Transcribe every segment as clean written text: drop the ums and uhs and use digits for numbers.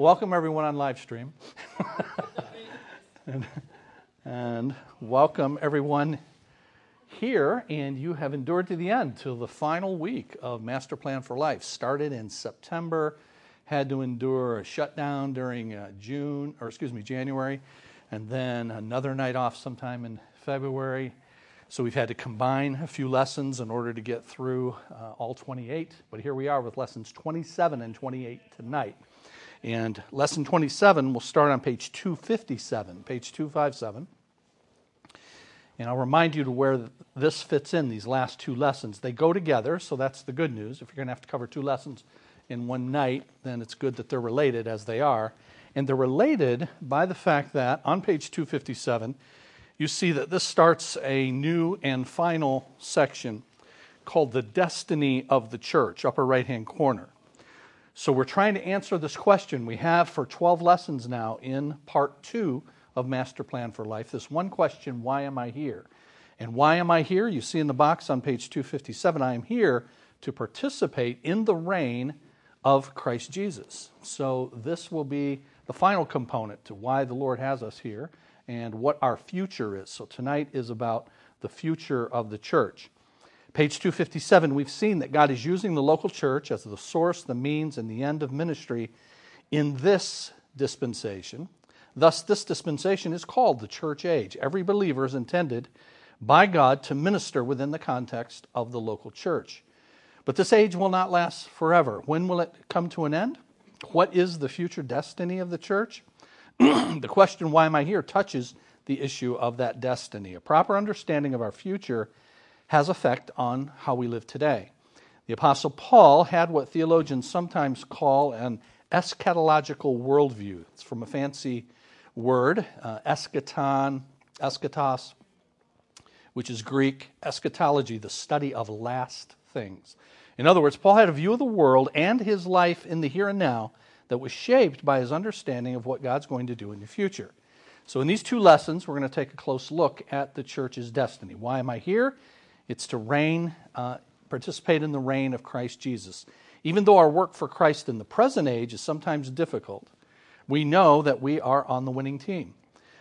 Welcome everyone on live stream. and welcome everyone here, and you have endured to the end, till the final week of Master Plan for Life. Started in September, had to endure a shutdown during January, and then another night off sometime in February. So we've had to combine a few lessons in order to get through all 28, but here we are with lessons 27 and 28 tonight. And lesson 27 will start on page 257, page 257. And I'll remind you to where this fits in, these last two lessons. They go together, so that's the good news. If you're going to have to cover two lessons in one night, then it's good that they're related, as they are. And they're related by the fact that on page 257, you see that this starts a new and final section called the destiny of the church, upper right-hand corner. So we're trying to answer this question we have for 12 lessons now in part 2 of Master Plan for Life. This one question, why am I here? And why am I here? You see in the box on page 257, I am here to participate in the reign of Christ Jesus. So this will be the final component to why the Lord has us here and what our future is. So tonight is about the future of the church. Page 257, we've seen that God is using the local church as the source, the means, and the end of ministry in this dispensation. Thus, this dispensation is called the church age. Every believer is intended by God to minister within the context of the local church. But this age will not last forever. When will it come to an end? What is the future destiny of the church? The question, why am I here, touches the issue of that destiny. A proper understanding of our future has effect on how we live today. The Apostle Paul had what theologians sometimes call an eschatological worldview. It's from a fancy word, eschaton, eschatos, which is Greek, eschatology, the study of last things. In other words, Paul had a view of the world and his life in the here and now that was shaped by his understanding of what God's going to do in the future. So in these two lessons, we're going to take a close look at the church's destiny. Why am I here? It's to reign, participate in the reign of Christ Jesus. Even though our work for Christ in the present age is sometimes difficult, we know that we are on the winning team.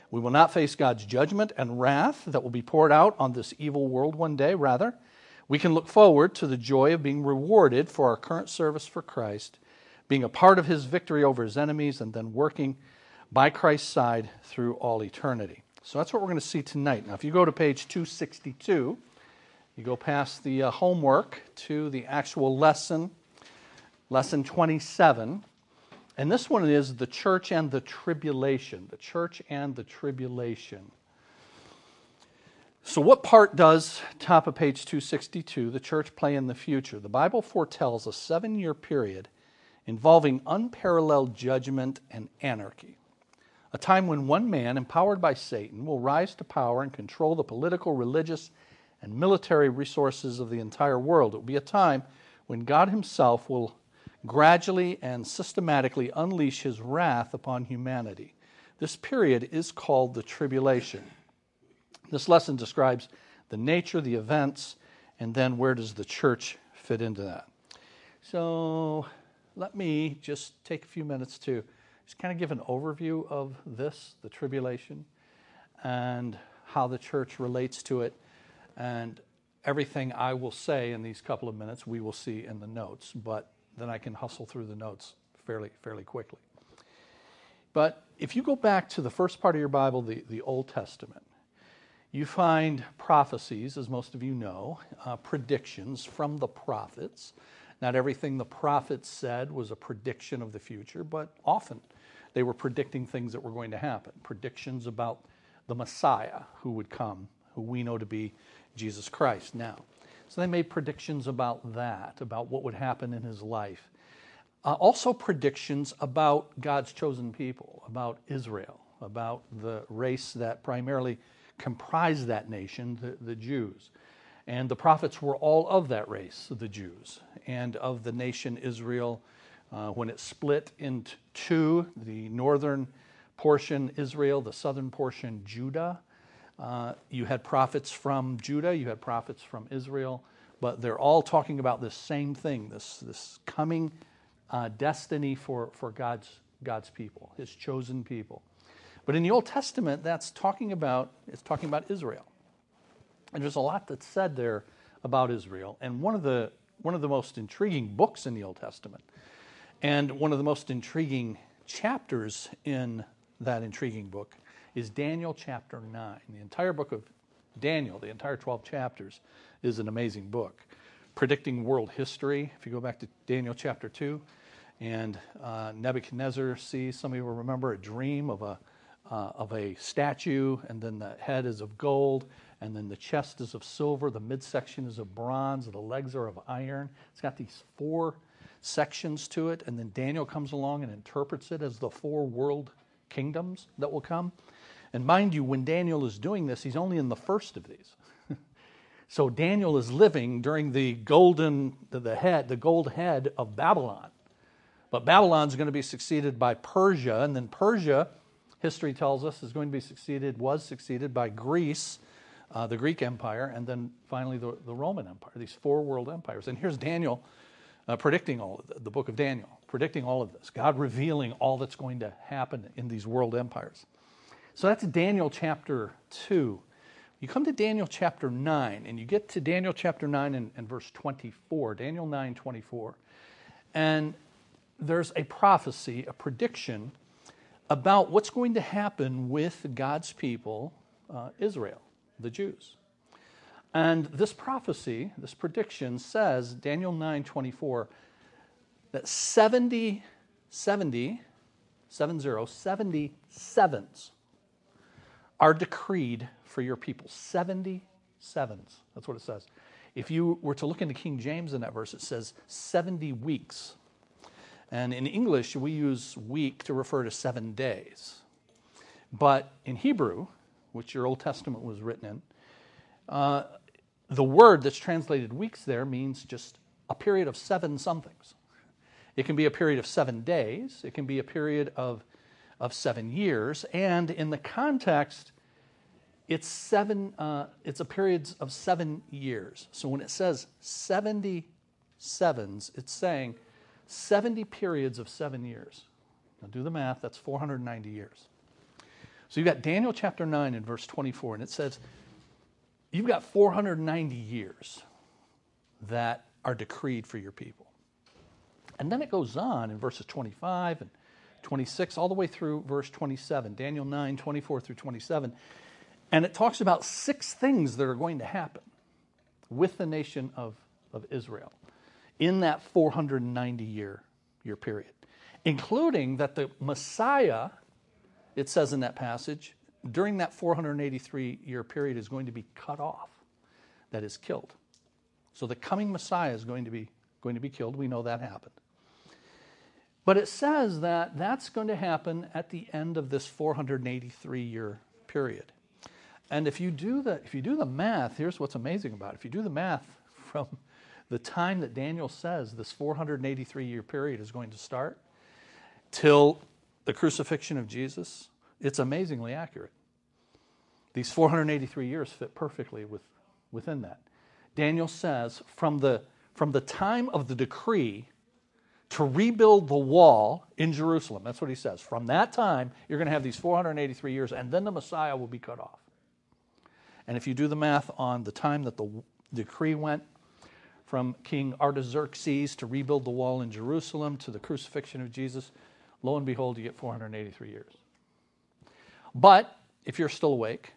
We will not face God's judgment and wrath that will be poured out on this evil world one day. Rather, we can look forward to the joy of being rewarded for our current service for Christ, being a part of his victory over his enemies, and then working by Christ's side through all eternity. So that's what we're going to see tonight. Now, if you go to page 262, you go past the homework to the actual lesson, lesson 27. And this one is the church and the tribulation, the church and the tribulation. So what part does, top of page 262, the church play in the future? The Bible foretells a 7-year period involving unparalleled judgment and anarchy, a time when one man, empowered by Satan, will rise to power and control the political, religious, and military resources of the entire world. It will be a time when God himself will gradually and systematically unleash his wrath upon humanity. This period is called the tribulation. This lesson describes the nature, the events, and then where does the church fit into that. So let me just take a few minutes to just kind of give an overview of this, the tribulation, and how the church relates to it. And everything I will say in these couple of minutes, we will see in the notes, but then I can hustle through the notes fairly quickly. But if you go back to the first part of your Bible, the Old Testament, you find prophecies, as most of you know, predictions from the prophets. Not everything the prophets said was a prediction of the future, but often they were predicting things that were going to happen, predictions about the Messiah who would come, who we know to be Jesus Christ now. So they made predictions about that, about what would happen in his life. Also predictions about God's chosen people, about Israel, about the race that primarily comprised that nation, the Jews. And the prophets were all of that race, the Jews, and of the nation Israel. When it split into two, the northern portion Israel, the southern portion Judah, you had prophets from Judah, you had prophets from Israel, but they're all talking about this same thing, this coming destiny for God's God's people, his chosen people. But in the Old Testament, that's talking about, it's talking about Israel. And there's a lot that's said there about Israel. And one of the most intriguing books in the Old Testament, and one of the most intriguing chapters in that intriguing book, is Daniel chapter 9. The entire book of Daniel, the entire 12 chapters, is an amazing book, predicting world history. If you go back to Daniel chapter 2, and Nebuchadnezzar sees, some of you will remember, a dream of a statue, and then the head is of gold, and then the chest is of silver, the midsection is of bronze, the legs are of iron. It's got these four sections to it, and then Daniel comes along and interprets it as the four world kingdoms that will come. And mind you, when Daniel is doing this, he's only in the first of these. So Daniel is living during the gold head of Babylon. But Babylon's going to be succeeded by Persia, and then Persia, history tells us, was succeeded by Greece, the Greek Empire, and then finally the Roman Empire, these four world empires. And here's Daniel predicting all of the book of Daniel, predicting all of this, God revealing all that's going to happen in these world empires. So that's Daniel chapter 2. You come to Daniel chapter 9, and you get to Daniel chapter 9 and verse 24, Daniel 9:24, and there's a prophecy, a prediction about what's going to happen with God's people, Israel, the Jews. And this prophecy, this prediction says, Daniel 9:24, that 70 sevens are decreed for your people. 70 sevens. That's what it says. If you were to look into King James in that verse, it says 70 weeks. And in English, we use week to refer to 7 days. But in Hebrew, which your Old Testament was written in, the word that's translated weeks there means just a period of seven somethings. It can be a period of 7 days. It can be a period of 7 years. And in the context, it's a period of 7 years. So when it says 70 sevens, it's saying 70 periods of 7 years. Now do the math, that's 490 years. So you've got Daniel chapter 9 and verse 24, and it says, you've got 490 years that are decreed for your people. And then it goes on in verses 25 and 26, all the way through verse 27, Daniel 9, 24 through 27. And it talks about 6 things that are going to happen with the nation of Israel in that 490-year period, including that the Messiah, it says in that passage, during that 483-year period is going to be cut off, that is killed. So the coming Messiah is going to be killed. We know that happened. But it says that that's going to happen at the end of this 483-year period. And if you do the math, here's what's amazing about it. If you do the math from the time that Daniel says this 483-year period is going to start till the crucifixion of Jesus, it's amazingly accurate. These 483 years fit perfectly within that. Daniel says from the time of the decree to rebuild the wall in Jerusalem, that's what he says, from that time you're going to have these 483 years, and then the Messiah will be cut off. And if you do the math on the time that the decree went from King Artaxerxes to rebuild the wall in Jerusalem to the crucifixion of Jesus, lo and behold, you get 483 years. But if you're still awake,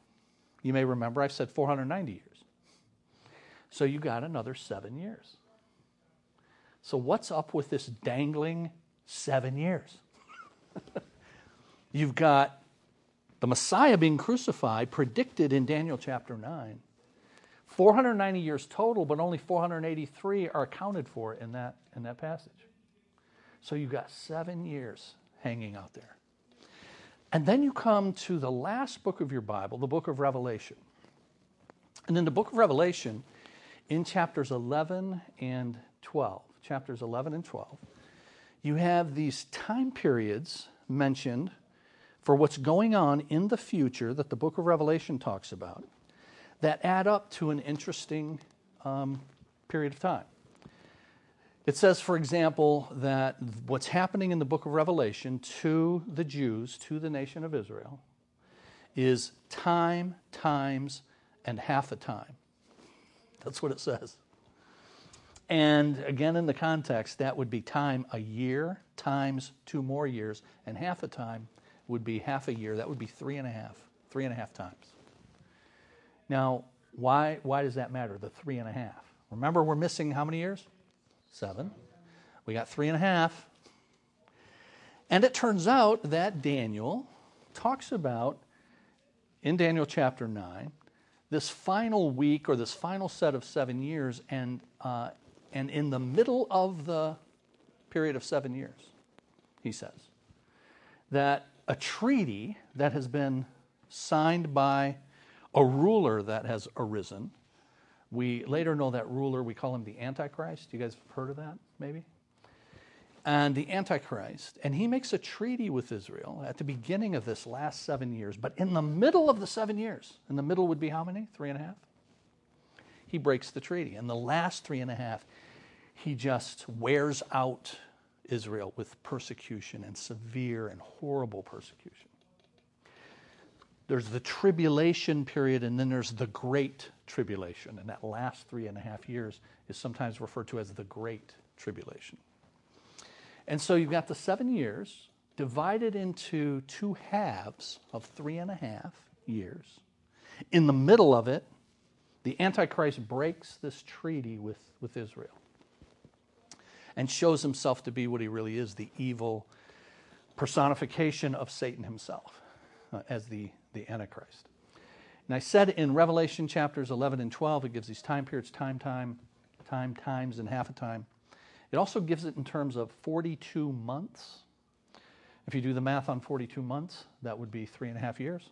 you may remember I've said 490 years. So you got another 7 years. So what's up with this dangling 7 years? You've got the Messiah being crucified, predicted in Daniel chapter 9. 490 years total, but only 483 are accounted for in that passage. So you've got 7 years hanging out there. And then you come to the last book of your Bible, the book of Revelation. And in the book of Revelation, in chapters 11 and 12, you have these time periods mentioned for what's going on in the future that the book of Revelation talks about that add up to an interesting period of time. It says, for example, that what's happening in the book of Revelation to the Jews, to the nation of Israel, is time, times, and half a time. That's what it says. And again, in the context, that would be time a year times 2 more years, and half a time would be half a year. That would be 3.5 times. Now, why does that matter, the 3.5? Remember, we're missing how many years? 7. We got 3.5. And it turns out that Daniel talks about, in Daniel chapter 9, this final week or this final set of 7 years, and in the middle of the period of 7 years, he says, that a treaty that has been signed by a ruler that has arisen. We later know that ruler, we call him the Antichrist. You guys have heard of that, maybe? And the Antichrist, and he makes a treaty with Israel at the beginning of this last 7 years, but in the middle of the 7 years, in the middle would be how many? 3.5? He breaks the treaty. In the last 3.5, he just wears out Israel with persecution, and severe and horrible persecution. There's the tribulation period, and then there's the great tribulation. And that last 3.5 years is sometimes referred to as the great tribulation. And so you've got the 7 years divided into 2 halves of 3.5 years. In the middle of it, the Antichrist breaks this treaty with Israel and shows himself to be what he really is, the evil personification of Satan himself as the Antichrist. And I said in Revelation chapters 11 and 12, it gives these time periods, time, times, and half a time. It also gives it in terms of 42 months. If you do the math on 42 months, that would be 3.5 years.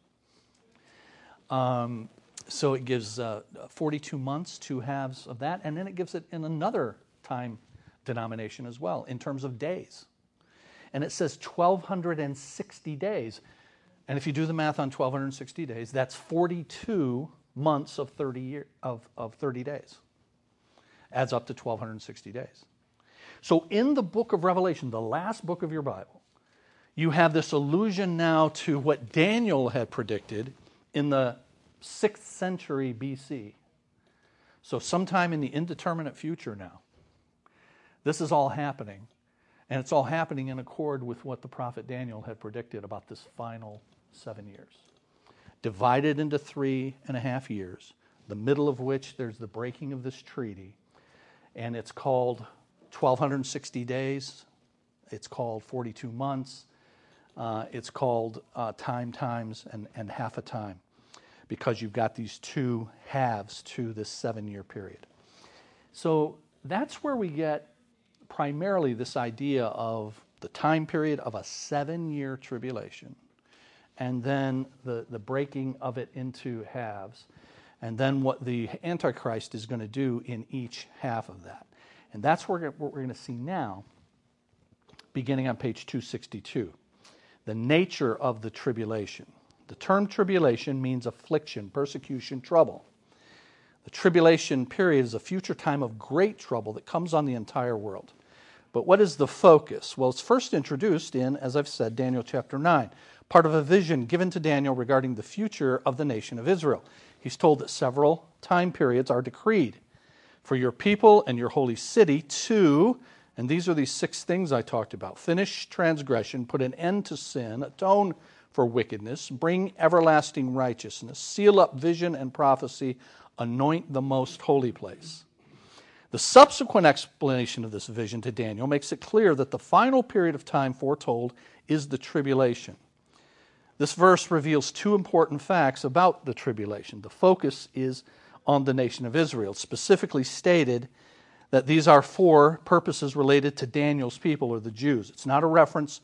So it gives 42 months, 2 halves of that, and then it gives it in another time denomination as well, in terms of days. And it says 1,260 days. And if you do the math on 1,260 days, that's 42 months of 30 days. Adds up to 1,260 days. So in the book of Revelation, the last book of your Bible, you have this allusion now to what Daniel had predicted in the 6th century BC. So sometime in the indeterminate future now, this is all happening. And it's all happening in accord with what the prophet Daniel had predicted about this final 7 years. Divided into 3.5 years, the middle of which there's the breaking of this treaty. And it's called 1,260 days, it's called 42 months, it's called time, times, and half a time, because you've got these 2 halves to this 7-year period. So that's where we get primarily this idea of the time period of a 7-year tribulation, and then the breaking of it into halves, and then what the Antichrist is going to do in each half of that. And that's what we're going to see now, beginning on page 262. The nature of the tribulation. The term tribulation means affliction, persecution, trouble. The tribulation period is a future time of great trouble that comes on the entire world. But what is the focus? Well, it's first introduced in, as I've said, Daniel chapter 9, part of a vision given to Daniel regarding the future of the nation of Israel. He's told that several time periods are decreed for your people and your holy city to, and these are these 6 things I talked about, finish transgression, put an end to sin, atone for wickedness, bring everlasting righteousness, seal up vision and prophecy, anoint the most holy place. The subsequent explanation of this vision to Daniel makes it clear that the final period of time foretold is the tribulation. This verse reveals 2 important facts about the tribulation. The focus is on the nation of Israel, specifically stated that these are 4 purposes related to Daniel's people, or the Jews. It's not a reference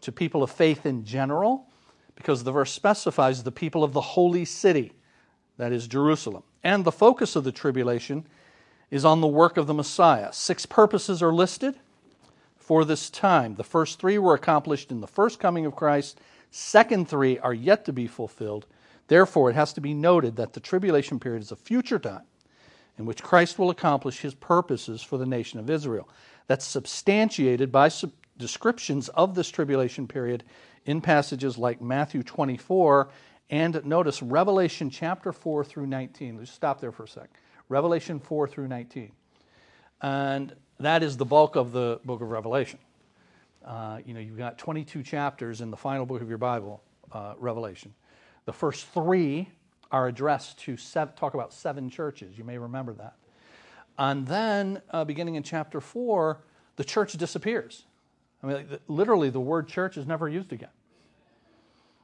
to people of faith in general, because the verse specifies the people of the holy city, that is Jerusalem. And the focus of the tribulation is on the work of the Messiah. 6 purposes are listed for this time. The first 3 were accomplished in the first coming of Christ. Second 3 are yet to be fulfilled. Therefore, it has to be noted that the tribulation period is a future time in which Christ will accomplish his purposes for the nation of Israel. That's substantiated by descriptions of this tribulation period in passages like Matthew 24 and notice Revelation chapter 4 through 19. Let's stop there for a sec. Revelation 4 through 19. And that is the bulk of the book of Revelation. You've got 22 chapters in the final book of your Bible, Revelation. The first three are addressed to talk about seven churches. You may remember that. And then, beginning in chapter 4, the church disappears. I mean, literally, the word church is never used again.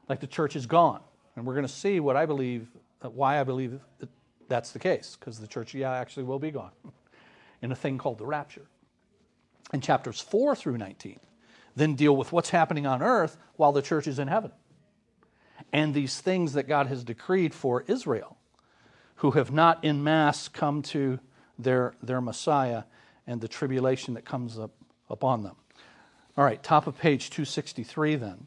Like the church is gone. And we're going to see what I believe, why I believe that that's the case, because the church, actually will be gone in a thing called the rapture. And chapters 4 through 19 then deal with what's happening on earth while the church is in heaven. And these things that God has decreed for Israel, who have not in mass come to their Messiah, and the tribulation that comes upon them. All right, top of page 263 then.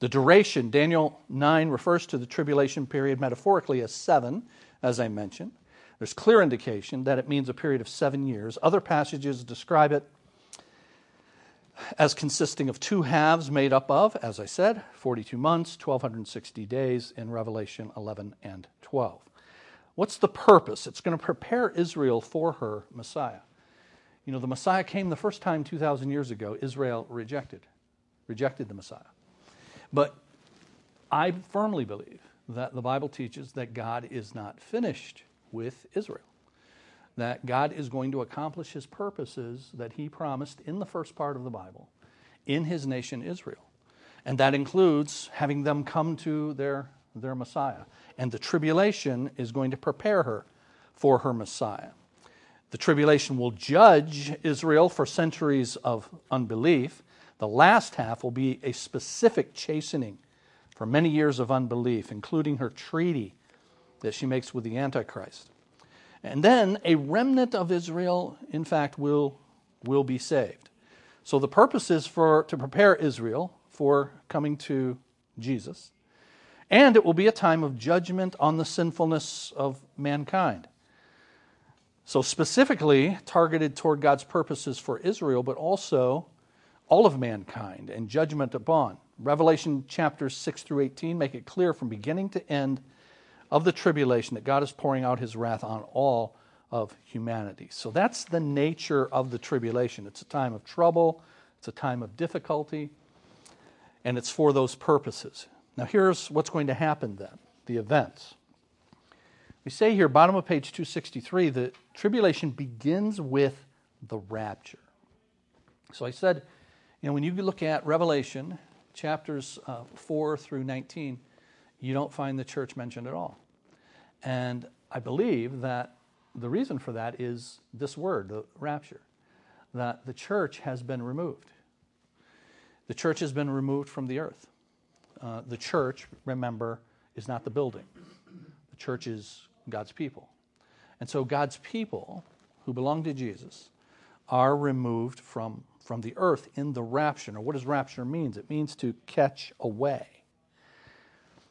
The duration, Daniel 9 refers to the tribulation period metaphorically as 7, as I mentioned. There's clear indication that it means a period of 7 years. Other passages describe it as consisting of two halves made up of, as I said, 42 months, 1,260 days in Revelation 11 and 12. What's the purpose? It's going to prepare Israel for her Messiah. You know, the Messiah came the first time 2,000 years ago. Israel rejected the Messiah. But I firmly believe that the Bible teaches that God is not finished with Israel, that God is going to accomplish his purposes that he promised in the first part of the Bible in his nation Israel. And that includes having them come to their Messiah. And the tribulation is going to prepare her for her Messiah. The tribulation will judge Israel for centuries of unbelief. The last half will be a specific chastening for many years of unbelief, including her treaty that she makes with the Antichrist. And then a remnant of Israel, in fact, will be saved. So the purpose is to prepare Israel for coming to Jesus. And it will be a time of judgment on the sinfulness of mankind. So specifically targeted toward God's purposes for Israel, but also all of mankind and judgment upon. Revelation chapters 6 through 18 make it clear from beginning to end of the tribulation that God is pouring out his wrath on all of humanity. So that's the nature of the tribulation. It's a time of trouble, it's a time of difficulty, and it's for those purposes. Now here's what's going to happen then, the events. We say here, bottom of page 263, the tribulation begins with the rapture. So I said, when you look at Revelation chapters 4 through 19, you don't find the church mentioned at all. And I believe that the reason for that is this word, the rapture, that the church has been removed. The church has been removed from the earth. The church, remember, is not the building. The church is God's people. And so God's people who belong to Jesus are removed from the earth in the rapture. Now, what does rapture mean? It means to catch away.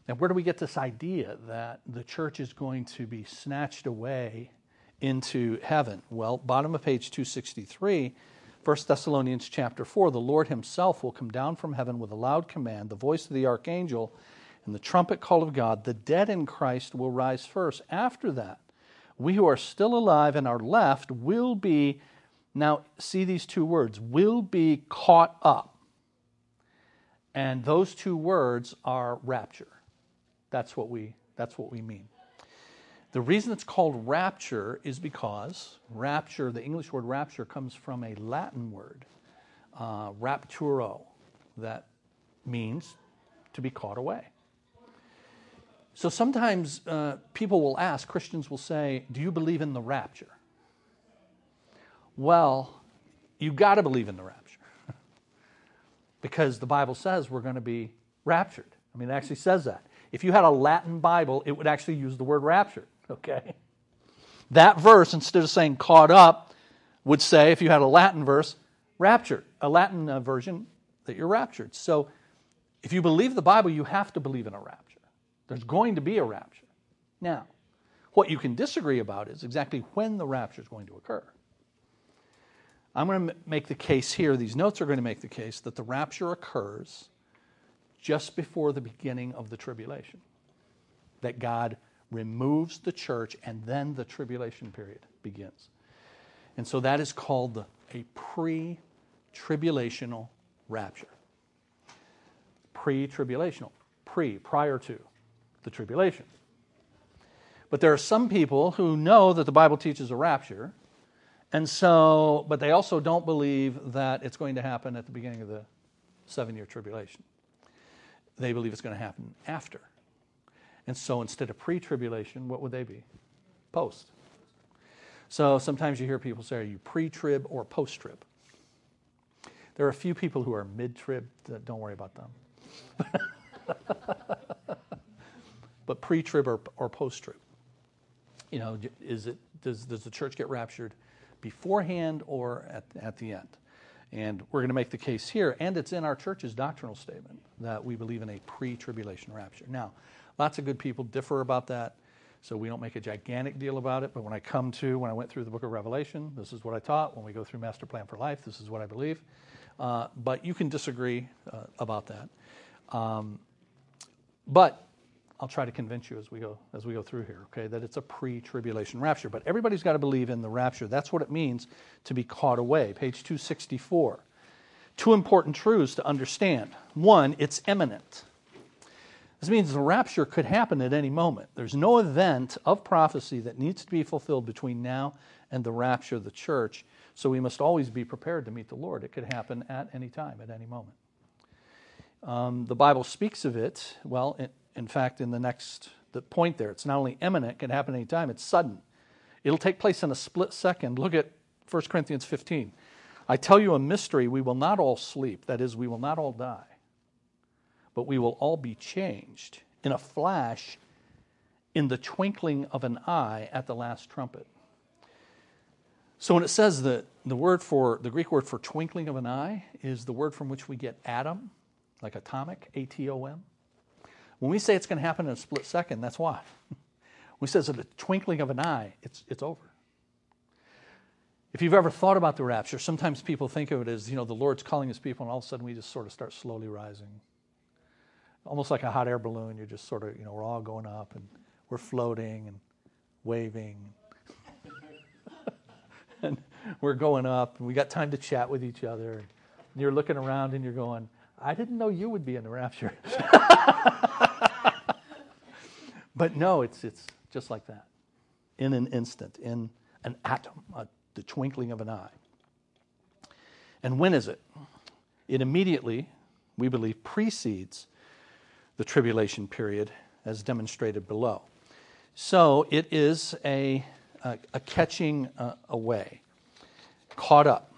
Now, where do we get this idea that the church is going to be snatched away into heaven? Well, bottom of page 263, 1 Thessalonians chapter 4, the Lord himself will come down from heaven with a loud command, the voice of the archangel, and the trumpet call of God. The dead in Christ will rise first. After that, we who are still alive and are left will be, now see these two words, will be caught up. And those two words are rapture. That's what we mean. The reason it's called rapture is because rapture, the English word rapture, comes from a Latin word, rapturo, that means to be caught away. So sometimes people will ask, Christians will say, do you believe in the rapture? Well, you got to believe in the rapture because the Bible says we're going to be raptured. I mean, it actually says that. If you had a Latin Bible, it would actually use the word rapture, okay? That verse, instead of saying caught up, would say, if you had a Latin verse, raptured, a Latin version, that you're raptured. So if you believe the Bible, you have to believe in a rapture. There's going to be a rapture. Now, What you can disagree about is exactly when the rapture is going to occur. I'm going to make the case here, these notes are going to make the case that the rapture occurs just before the beginning of the tribulation. That God removes the church and then the tribulation period begins. And so that is called a pre-tribulational rapture. Pre-tribulational, prior to the tribulation. But there are some people who know that the Bible teaches a rapture, and so, but they also don't believe that it's going to happen at the beginning of the 7-year tribulation. They believe it's going to happen after. And so instead of pre-tribulation, what would they be? Post. So sometimes you hear people say, are you pre-trib or post-trib? There are a few people who are mid-trib. Don't worry about them. But pre-trib or post-trib? You know, is it, does the church get raptured beforehand or at the end? And we're going to make the case here, and it's in our church's doctrinal statement that we believe in a pre-tribulation rapture. Now, lots of good people differ about that, so we don't make a gigantic deal about it, but when I went through the book of Revelation, this is what I taught. When we go through Master Plan for Life, this is what I believe. But you can disagree about that. But I'll try to convince you as we go through here, okay, that it's a pre-tribulation rapture. But everybody's got to believe in the rapture. That's what it means to be caught away. Page 264. Two important truths to understand. One, it's imminent. This means the rapture could happen at any moment. There's no event of prophecy that needs to be fulfilled between now and the rapture of the church, so we must always be prepared to meet the Lord. It could happen at any time, at any moment. The Bible speaks of it, well, in fact, in the point there, it's not only imminent, it can happen any time, it's sudden. It'll take place in a split second. Look at 1 Corinthians 15. I tell you a mystery, we will not all sleep, that is, we will not all die, but we will all be changed in a flash, in the twinkling of an eye at the last trumpet. So when it says that the Greek word for twinkling of an eye is the word from which we get atom, like atomic, A-T-O-M. When we say it's going to happen in a split second, that's why. When it says at the twinkling of an eye, it's over. If you've ever thought about the rapture, sometimes people think of it as, you know, the Lord's calling his people, and all of a sudden we just sort of start slowly rising. Almost like a hot air balloon, you're just sort of, you know, we're all going up, and we're floating and waving. And we're going up, and we got time to chat with each other. And you're looking around, and you're going, I didn't know you would be in the rapture. But no, it's just like that. In an instant, in an atom, the twinkling of an eye. And when is it? It immediately, we believe, precedes the tribulation period as demonstrated below. So it is a catching away, caught up.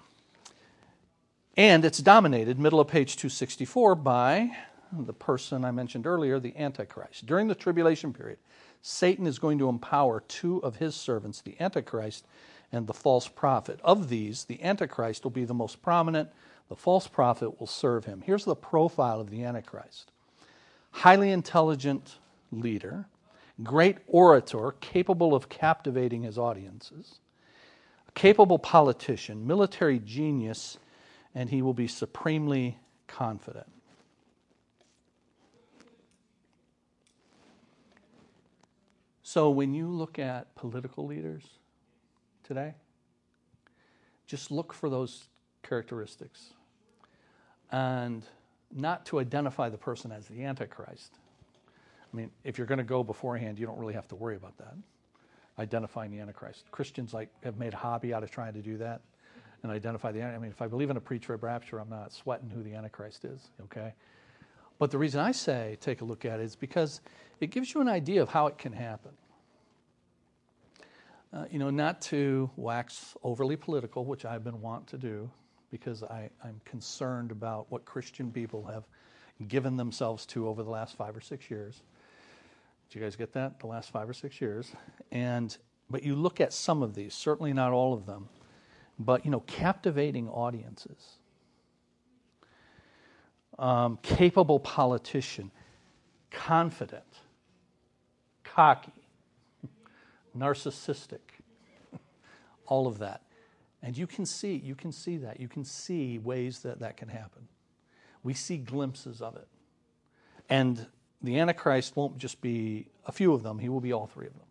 And it's dominated, middle of page 264, by the person I mentioned earlier, the Antichrist. During the tribulation period, Satan is going to empower two of his servants, the Antichrist and the false prophet. Of these, the Antichrist will be the most prominent. The false prophet will serve him. Here's the profile of the Antichrist. Highly intelligent leader, great orator, capable of captivating his audiences, a capable politician, military genius, and he will be supremely confident. So when you look at political leaders today, just look for those characteristics. And not to identify the person as the Antichrist. I mean, if you're going to go beforehand, you don't really have to worry about that, identifying the Antichrist. Christians have made a hobby out of trying to do that. And identify the Antichrist. I mean, if I believe in a pre-trib rapture, I'm not sweating who the Antichrist is, okay? But the reason I say take a look at it is because it gives you an idea of how it can happen. You know, not to wax overly political, which I've been wont to do, because I'm concerned about what Christian people have given themselves to over the last 5 or 6 years. Did you guys get that? The last 5 or 6 years. But you look at some of these, certainly not all of them, but, you know, captivating audiences, capable politician, confident, cocky, narcissistic, all of that. And you can see that. You can see ways that that can happen. We see glimpses of it. And the Antichrist won't just be a few of them. He will be all three of them.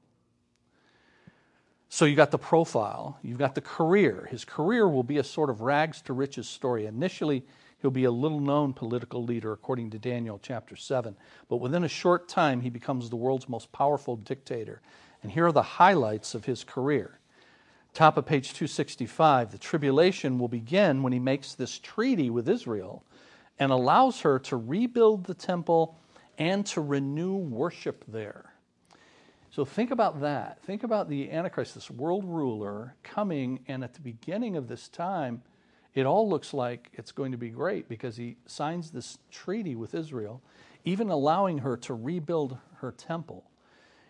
So you got the profile. You've got the career. His career will be a sort of rags to riches story. Initially, he'll be a little-known political leader, according to Daniel chapter 7. But within a short time, he becomes the world's most powerful dictator. And here are the highlights of his career. Top of page 265, the tribulation will begin when he makes this treaty with Israel and allows her to rebuild the temple and to renew worship there. So think about that. Think about the Antichrist, this world ruler, coming, and at the beginning of this time, it all looks like it's going to be great because he signs this treaty with Israel, even allowing her to rebuild her temple.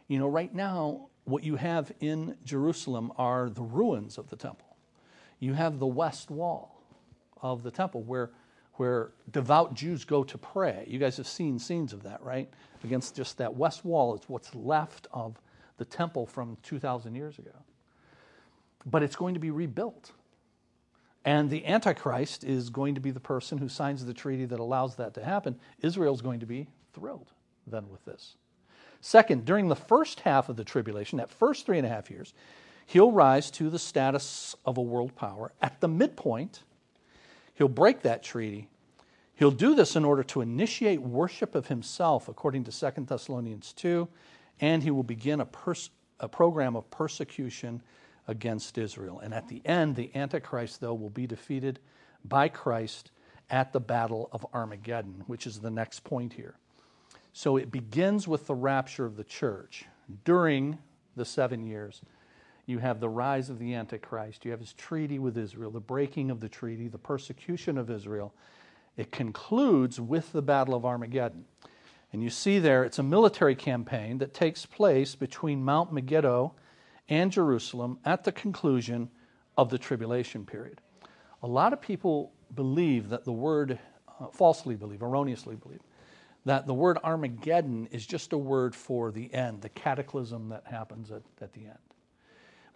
You know, right now, what you have in Jerusalem are the ruins of the temple. You have the west wall of the temple where devout Jews go to pray. You guys have seen scenes of that, right? Against just that west wall, it's what's left of the temple from 2,000 years ago. But it's going to be rebuilt. And the Antichrist is going to be the person who signs the treaty that allows that to happen. Israel's going to be thrilled then with this. Second, during the first half of the tribulation, that first 3.5 years, he'll rise to the status of a world power. At the midpoint, he'll break that treaty. He'll do this in order to initiate worship of himself, according to 2 Thessalonians 2, and he will begin a program of persecution against Israel. And at the end, the Antichrist, though, will be defeated by Christ at the Battle of Armageddon, which is the next point here. So it begins with the rapture of the church. During the 7 years, you have the rise of the Antichrist, you have his treaty with Israel, the breaking of the treaty, the persecution of Israel. It concludes with the Battle of Armageddon. And you see there, it's a military campaign that takes place between Mount Megiddo and Jerusalem at the conclusion of the tribulation period. A lot of people believe that the word, erroneously believe, that the word Armageddon is just a word for the end, the cataclysm that happens at the end.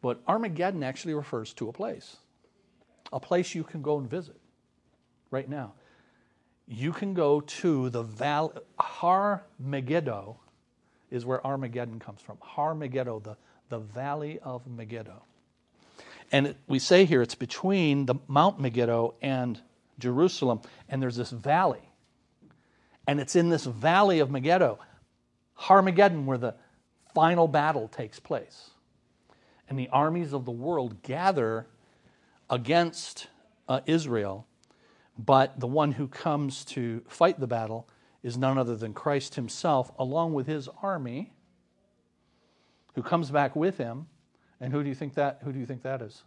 But Armageddon actually refers to a place you can go and visit right now. You can go to the valley. Har Megiddo is where Armageddon comes from. Har Megiddo, the valley of Megiddo. And we say here it's between the Mount Megiddo and Jerusalem, and there's this valley. And it's in this valley of Megiddo, Armageddon, where the final battle takes place. And the armies of the world gather against Israel, but the one who comes to fight the battle is none other than Christ himself, along with his army, who comes back with him. And who do you think that is?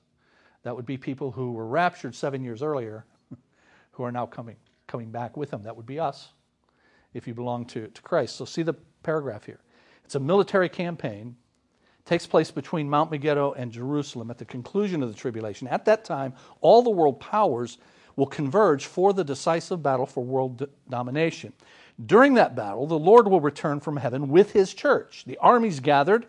That would be people who were raptured 7 years earlier, who are now coming back with him. That would be us, if you belong to Christ. So see the paragraph here. It's a military campaign. It takes place between Mount Megiddo and Jerusalem at the conclusion of the tribulation. At that time, all the world powers will converge for the decisive battle for world domination. During that battle, the Lord will return from heaven with his church. The armies gathered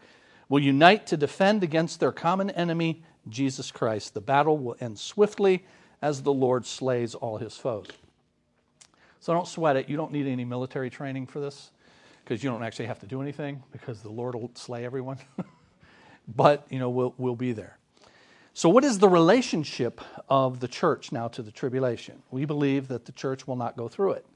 will unite to defend against their common enemy, Jesus Christ. The battle will end swiftly as the Lord slays all his foes. So don't sweat it. You don't need any military training for this because you don't actually have to do anything because the Lord will slay everyone. But, you know, we'll be there. So what is the relationship of the church now to the tribulation? We believe that the church will not go through it.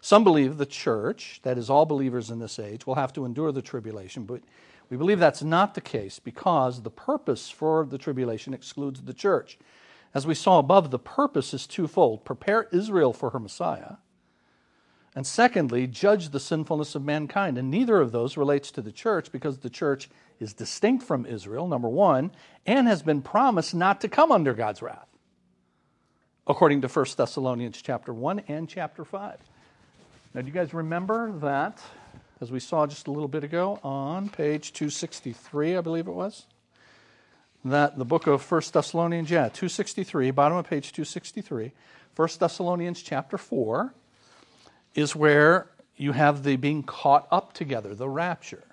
Some believe the church, that is all believers in this age, will have to endure the tribulation. But we believe that's not the case because the purpose for the tribulation excludes the church. As we saw above, the purpose is twofold. Prepare Israel for her Messiah. And secondly, judge the sinfulness of mankind. And neither of those relates to the church because the church is distinct from Israel, number one, and has been promised not to come under God's wrath, according to 1 Thessalonians chapter 1 and chapter 5. Now, do you guys remember that, as we saw just a little bit ago on page 263, I believe it was, that the book of 1 Thessalonians, 263, bottom of page 263, 1 Thessalonians chapter 4, is where you have the being caught up together, the rapture.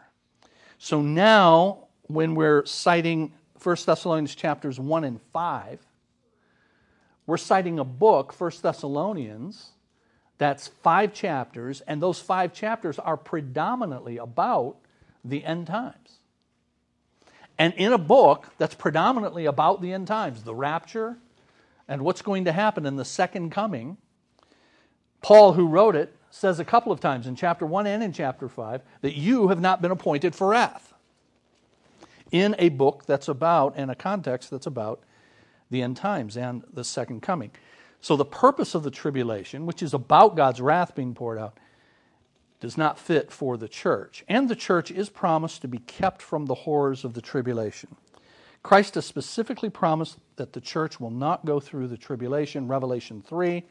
So now when we're citing 1 Thessalonians chapters 1 and 5, we're citing a book, 1 Thessalonians, that's 5 chapters, and those 5 chapters are predominantly about the end times. And in a book that's predominantly about the end times, the rapture, and what's going to happen in the second coming, Paul, who wrote it, says a couple of times in chapter 1 and in chapter 5 that you have not been appointed for wrath, in a book that's about, and a context that's about, the end times and the second coming. So the purpose of the tribulation, which is about God's wrath being poured out, does not fit for the church. And the church is promised to be kept from the horrors of the tribulation. Christ has specifically promised that the church will not go through the tribulation. Revelation 3,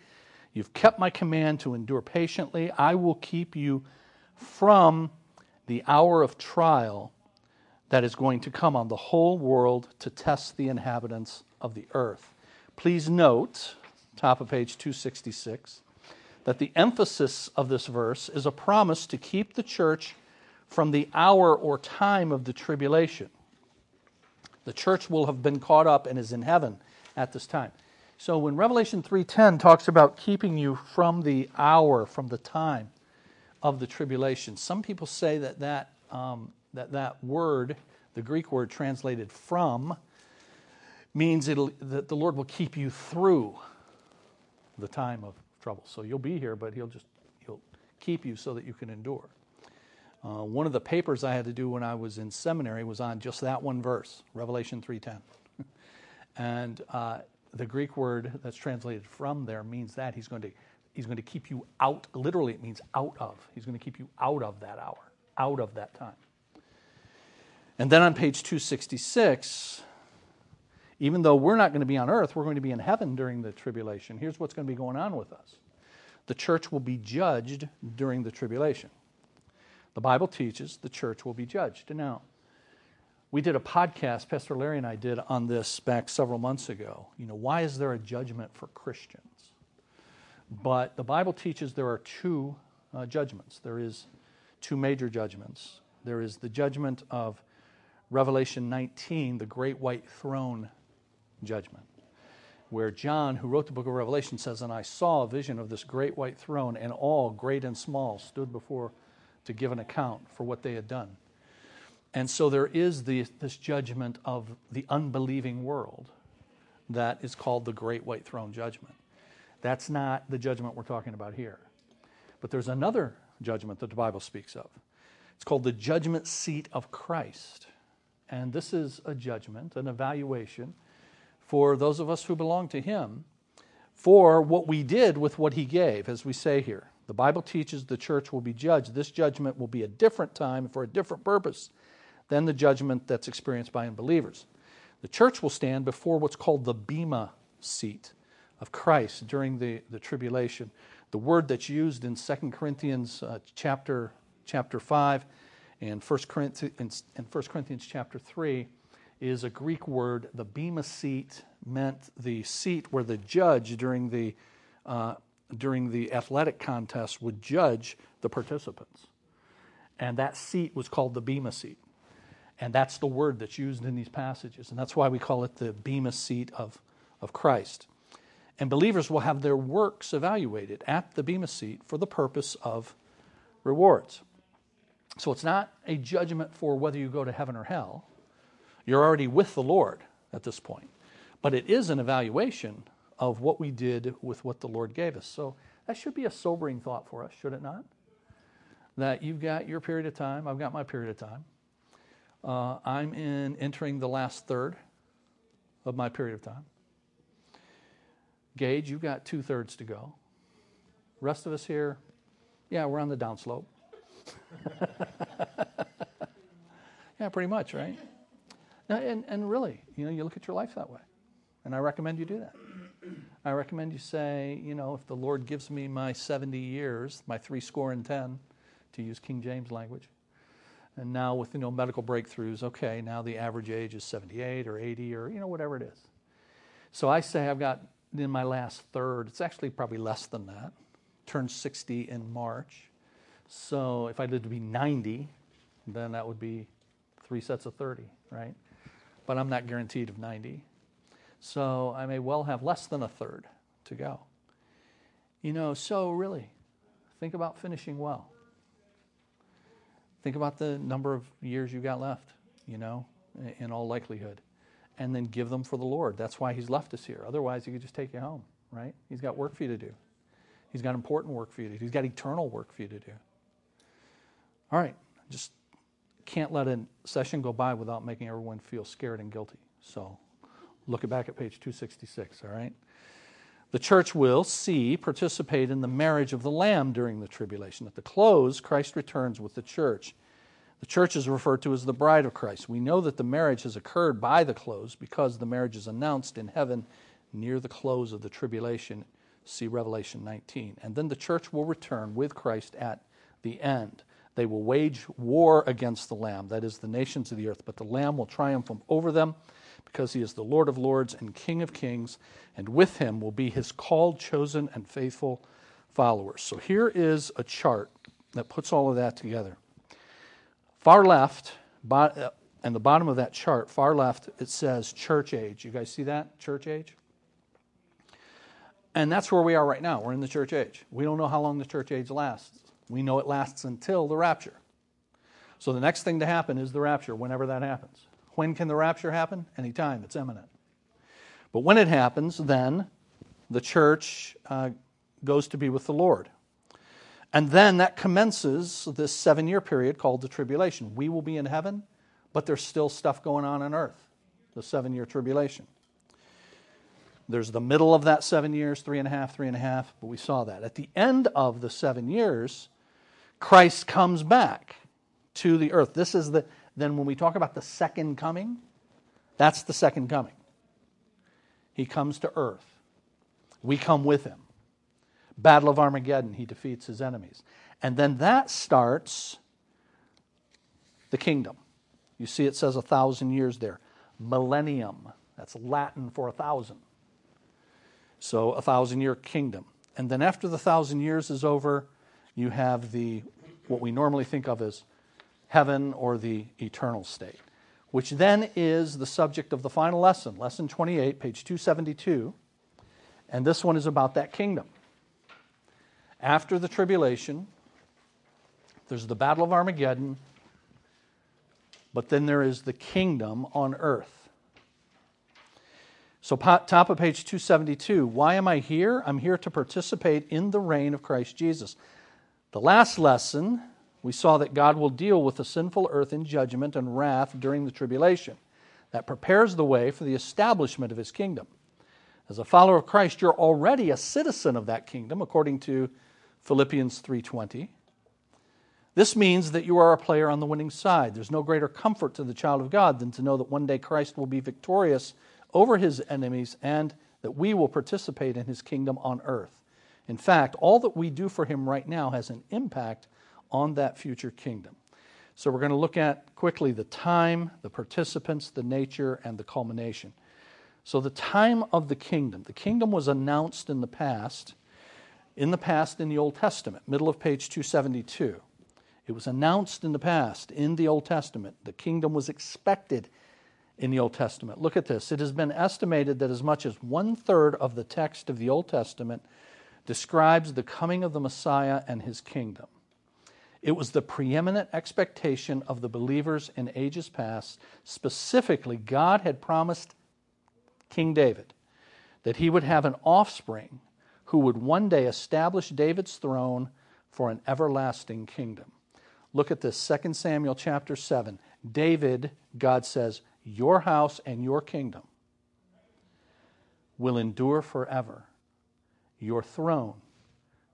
"You've kept my command to endure patiently. I will keep you from the hour of trial that is going to come on the whole world to test the inhabitants of the earth." Please note, top of page 266, that the emphasis of this verse is a promise to keep the church from the hour or time of the tribulation. The church will have been caught up and is in heaven at this time. So when Revelation 3:10 talks about keeping you from the hour, from the time of the tribulation, some people say that that word, the Greek word translated "from," means that the Lord will keep you through the time of trouble. So you'll be here, but He'll keep you so that you can endure. One of the papers I had to do when I was in seminary was on just that one verse, Revelation 3:10. And the Greek word that's translated "from" there means that He's going to keep you out. Literally, it means out of. He's going to keep you out of that hour, out of that time. And then on page 266, even though we're not going to be on earth, we're going to be in heaven during the tribulation. Here's what's going to be going on with us. The church will be judged during the tribulation. The Bible teaches the church will be judged. Now, we did a podcast, Pastor Larry and I did, on this back several months ago. You know, why is there a judgment for Christians? But the Bible teaches there are two judgments. There is two major judgments. There is the judgment of Revelation 19, the great white throne judgment, where John, who wrote the book of Revelation, says, "And I saw a vision of this great white throne, and all, great and small, stood before to give an account for what they had done." And so there is this judgment of the unbelieving world that is called the great white throne judgment. That's not the judgment we're talking about here. But there's another judgment that the Bible speaks of. It's called the judgment seat of Christ. And this is a judgment, an evaluation for those of us who belong to Him for what we did with what He gave, as we say here. The Bible teaches the church will be judged. This judgment will be a different time for a different purpose than the judgment that's experienced by unbelievers. The church will stand before what's called the Bema seat of Christ during the tribulation. The word that's used in 2 Corinthians chapter 5, and First Corinthians chapter 3 is a Greek word. The Bema seat meant the seat where the judge during the athletic contest would judge the participants. And that seat was called the Bema seat. And that's the word that's used in these passages. And that's why we call it the Bema seat of Christ. And believers will have their works evaluated at the Bema seat for the purpose of rewards. So it's not a judgment for whether you go to heaven or hell. You're already with the Lord at this point. But it is an evaluation of what we did with what the Lord gave us. So that should be a sobering thought for us, should it not? That you've got your period of time, I've got my period of time. I'm entering the last third of my period of time. Gage, you've got 2/3 to go. The rest of us here, yeah, we're on the downslope. Yeah, pretty much, right? And really, you know, you look at your life that way. And I recommend you do that. I recommend you say, you know, if the Lord gives me my 70 years, my 70, to use King James language, and now with, you know, medical breakthroughs, okay, now the average age is 78 or 80 or, you know, whatever it is. So I say I've got in my last third, it's actually probably less than that, turned 60 in March. So if I lived to be 90, then that would be three sets of 30, right? But I'm not guaranteed of 90. So I may well have less than a third to go. You know, so really, think about finishing well. Think about the number of years you got left, you know, in all likelihood. And then give them for the Lord. That's why he's left us here. Otherwise, he could just take you home, right? He's got work for you to do. He's got important work for you to do. He's got eternal work for you to do. All right, just can't let a session go by without making everyone feel scared and guilty. So look back at page 266, all right? The church will, C, participate in the marriage of the Lamb during the tribulation. At the close, Christ returns with the church. The church is referred to as the bride of Christ. We know that the marriage has occurred by the close because the marriage is announced in heaven near the close of the tribulation. See Revelation 19. And then the church will return with Christ at the end. They will wage war against the Lamb, that is, the nations of the earth. But the Lamb will triumph over them because he is the Lord of lords and King of kings. And with him will be his called, chosen, and faithful followers. So here is a chart that puts all of that together. Far left, and the bottom of that chart, far left, it says church age. You guys see that? Church age? And that's where we are right now. We're in the church age. We don't know how long the church age lasts. We know it lasts until the rapture. So the next thing to happen is the rapture, whenever that happens. When can the rapture happen? Anytime. It's imminent. But when it happens, then the church goes to be with the Lord. And then that commences this 7-year period called the tribulation. We will be in heaven, but there's still stuff going on earth, the 7-year tribulation. There's the middle of that 7 years, 3.5, 3.5, but we saw that. At the end of the 7 years, Christ comes back to the earth. This is the, then when we talk about the second coming, that's the second coming. He comes to earth. We come with him. Battle of Armageddon, he defeats his enemies. And then that starts the kingdom. You see it says 1,000 years there. Millennium, that's Latin for 1,000. So 1,000-year kingdom. And then after the 1,000 years is over, you have the what we normally think of as heaven or the eternal state, which then is the subject of the final lesson, lesson 28, page 272. And this one is about that kingdom. After the tribulation, there's the Battle of Armageddon, but then there is the kingdom on earth. So top of page 272, why am I here? I'm here to participate in the reign of Christ Jesus. The last lesson, we saw that God will deal with the sinful earth in judgment and wrath during the tribulation. That prepares the way for the establishment of his kingdom. As a follower of Christ, you're already a citizen of that kingdom, according to Philippians 3:20. This means that you are a player on the winning side. There's no greater comfort to the child of God than to know that one day Christ will be victorious over his enemies and that we will participate in his kingdom on earth. In fact, all that we do for him right now has an impact on that future kingdom. So we're going to look at quickly the time, the participants, the nature, and the culmination. So the time of the kingdom. The kingdom was announced in the past. In the past in the Old Testament, middle of page 272. It was announced in the past in the Old Testament. The kingdom was expected in the Old Testament. Look at this. It has been estimated that as much as 1/3 of the text of the Old Testament describes the coming of the Messiah and his kingdom. It was the preeminent expectation of the believers in ages past. Specifically, God had promised King David, that he would have an offspring who would one day establish David's throne for an everlasting kingdom. Look at this, 2 Samuel chapter 7. David, God says, your house and your kingdom will endure forever. Your throne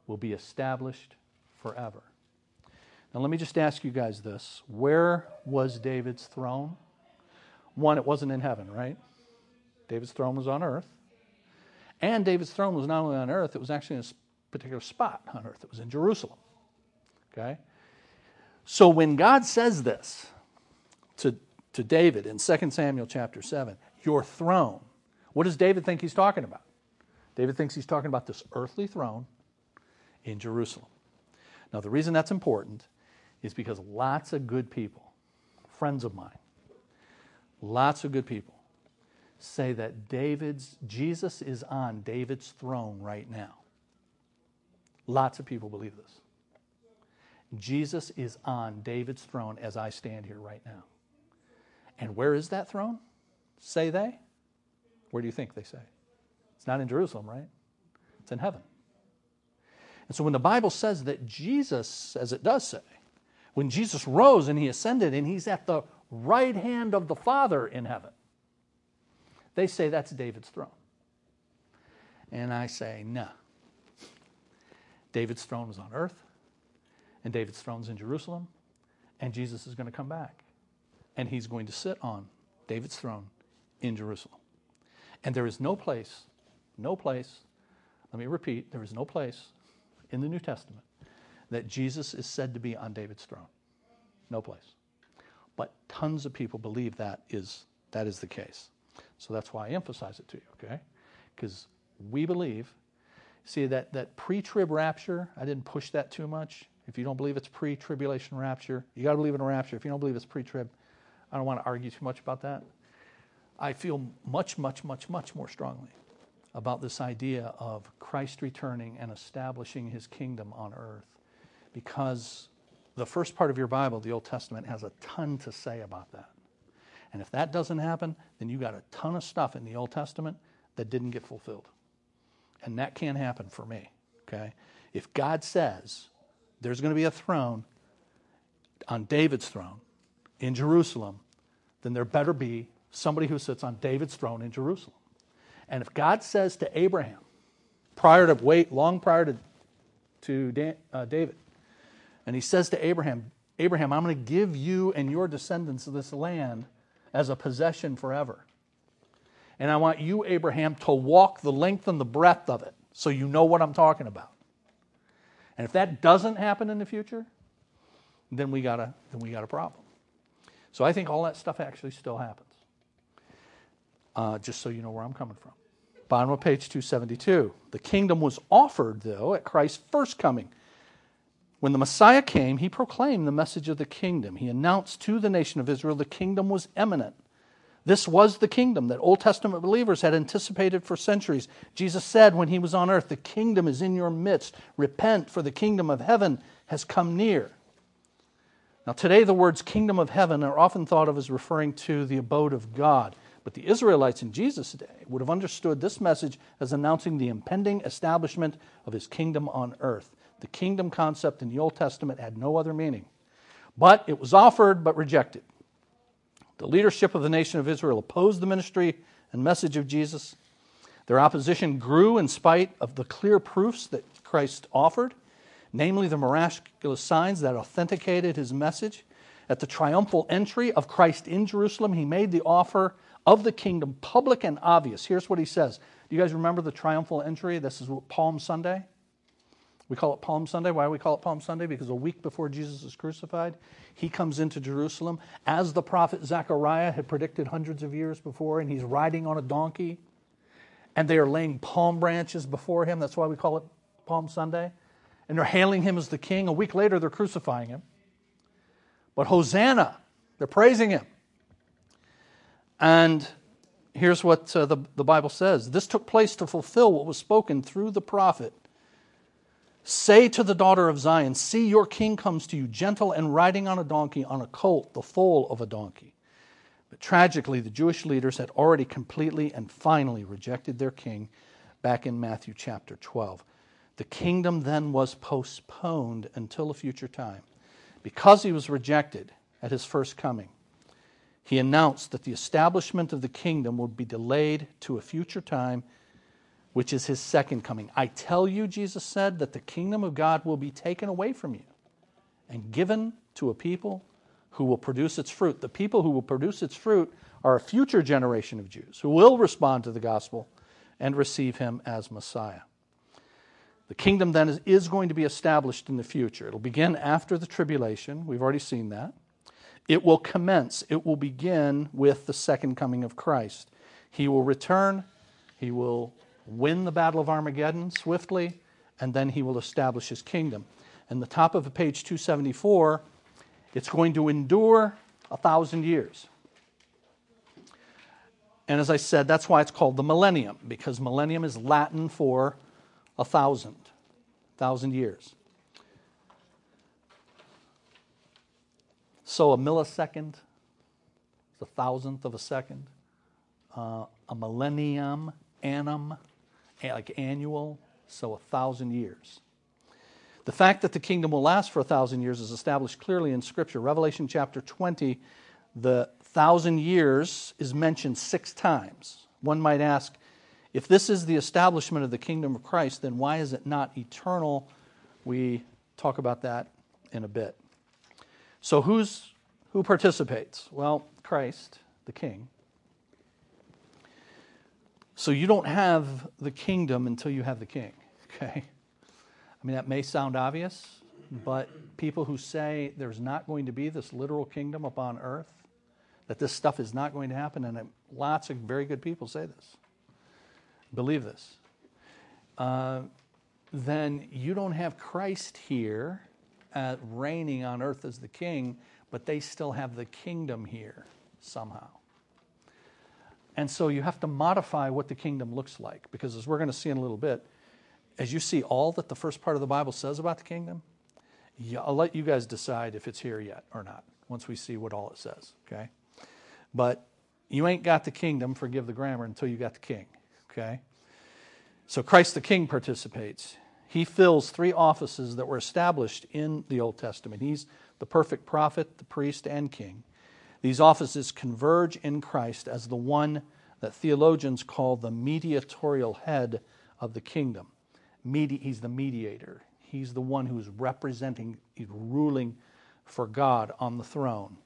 will be established forever. Now let me just ask you guys this. Where was David's throne? One, it wasn't in heaven, right? David's throne was on earth. And David's throne was not only on earth, it was actually in a particular spot on earth. It was in Jerusalem. Okay? So when God says this to David in 2 Samuel chapter 7, your throne, what does David think he's talking about? David thinks he's talking about this earthly throne in Jerusalem. Now the reason that's important is because lots of good people, friends of mine, lots of good people, say that Jesus is on David's throne right now. Lots of people believe this. Jesus is on David's throne as I stand here right now. And where is that throne? Say they? Where do you think they say? It's not in Jerusalem, right? It's in heaven. And so when the Bible says that Jesus, as it does say, when Jesus rose and he ascended and he's at the right hand of the Father in heaven, they say that's David's throne. And I say, no. David's throne was on earth, and David's throne's in Jerusalem, and Jesus is going to come back, and he's going to sit on David's throne in Jerusalem. And there is no place, let me repeat, there is no place in the New Testament that Jesus is said to be on David's throne. No place. But tons of people believe that is the case. So that's why I emphasize it to you, okay? Because we believe, see, that pre-trib rapture, I didn't push that too much. If you don't believe it's pre-tribulation rapture, you got to believe in a rapture. If you don't believe it's pre-trib, I don't want to argue too much about that. I feel much, much, much, much more strongly about this idea of Christ returning and establishing his kingdom on earth, because the first part of your Bible, the Old Testament, has a ton to say about that. And if that doesn't happen, then you got a ton of stuff in the Old Testament that didn't get fulfilled. And that can't happen for me, okay? If God says there's going to be a throne on David's throne in Jerusalem, then there better be somebody who sits on David's throne in Jerusalem. And if God says to Abraham, long prior to David, and he says to Abraham, Abraham, I'm going to give you and your descendants this land as a possession forever. And I want you, Abraham, to walk the length and the breadth of it so you know what I'm talking about. And if that doesn't happen in the future, then we got a problem. So I think all that stuff actually still happens. Just so you know where I'm coming from. Bottom of page 272. The kingdom was offered, though, at Christ's first coming. When the Messiah came, he proclaimed the message of the kingdom. He announced to the nation of Israel the kingdom was imminent. This was the kingdom that Old Testament believers had anticipated for centuries. Jesus said when he was on earth, the kingdom is in your midst. Repent, for the kingdom of heaven has come near. Now today the words kingdom of heaven are often thought of as referring to the abode of God. But the Israelites in Jesus' day would have understood this message as announcing the impending establishment of his kingdom on earth. The kingdom concept in the Old Testament had no other meaning. But it was offered but rejected. The leadership of the nation of Israel opposed the ministry and message of Jesus. Their opposition grew in spite of the clear proofs that Christ offered, namely the miraculous signs that authenticated his message. At the triumphal entry of Christ in Jerusalem, he made the offer of the kingdom public and obvious. Here's what he says. Do you guys remember the triumphal entry? This is Palm Sunday. We call it Palm Sunday. Why do we call it Palm Sunday? Because a week before Jesus is crucified, he comes into Jerusalem as the prophet Zechariah had predicted hundreds of years before, and he's riding on a donkey, and they are laying palm branches before him. That's why we call it Palm Sunday. And they're hailing him as the king. A week later, they're crucifying him. But Hosanna, they're praising him. And here's what the Bible says. This took place to fulfill what was spoken through the prophet. Say to the daughter of Zion, see your king comes to you, gentle and riding on a donkey, on a colt, the foal of a donkey. But tragically, the Jewish leaders had already completely and finally rejected their king back in Matthew chapter 12. The kingdom then was postponed until a future time. Because he was rejected at his first coming, he announced that the establishment of the kingdom would be delayed to a future time, which is his second coming. I tell you, Jesus said, that the kingdom of God will be taken away from you and given to a people who will produce its fruit. The people who will produce its fruit are a future generation of Jews who will respond to the gospel and receive him as Messiah. The kingdom then is going to be established in the future. It'll begin after the tribulation. We've already seen that. It will commence. It will begin with the second coming of Christ. He will return. He will win the Battle of Armageddon swiftly, and then he will establish his kingdom. And the top of page 274, it's going to endure 1,000 years. And as I said, that's why it's called the millennium, because millennium is Latin for 1,000 years. So a millisecond is 1/1000 of a second. A millennium, annum, like annual, so 1,000 years. The fact that the kingdom will last for 1,000 years is established clearly in Scripture. Revelation chapter 20, the 1,000 years is mentioned 6 times. One might ask, if this is the establishment of the kingdom of Christ, then why is it not eternal? We talk about that in a bit. So who participates? Well, Christ, the King. So you don't have the kingdom until you have the King, okay? I mean, that may sound obvious, but people who say there's not going to be this literal kingdom upon earth, that this stuff is not going to happen, and lots of very good people say this, believe this, then you don't have Christ here reigning on earth as the King, but they still have the kingdom here somehow. And so you have to modify what the kingdom looks like, because as we're going to see in a little bit, as you see all that the first part of the Bible says about the kingdom, I'll let you guys decide if it's here yet or not, once we see what all it says, okay? But you ain't got the kingdom, forgive the grammar, until you got the King, okay? So Christ the King participates. He fills 3 offices that were established in the Old Testament. He's the perfect prophet, the priest, and king. These offices converge in Christ as the one that theologians call the mediatorial head of the kingdom. He's the mediator. He's the one who's representing, he's ruling for God on the throne.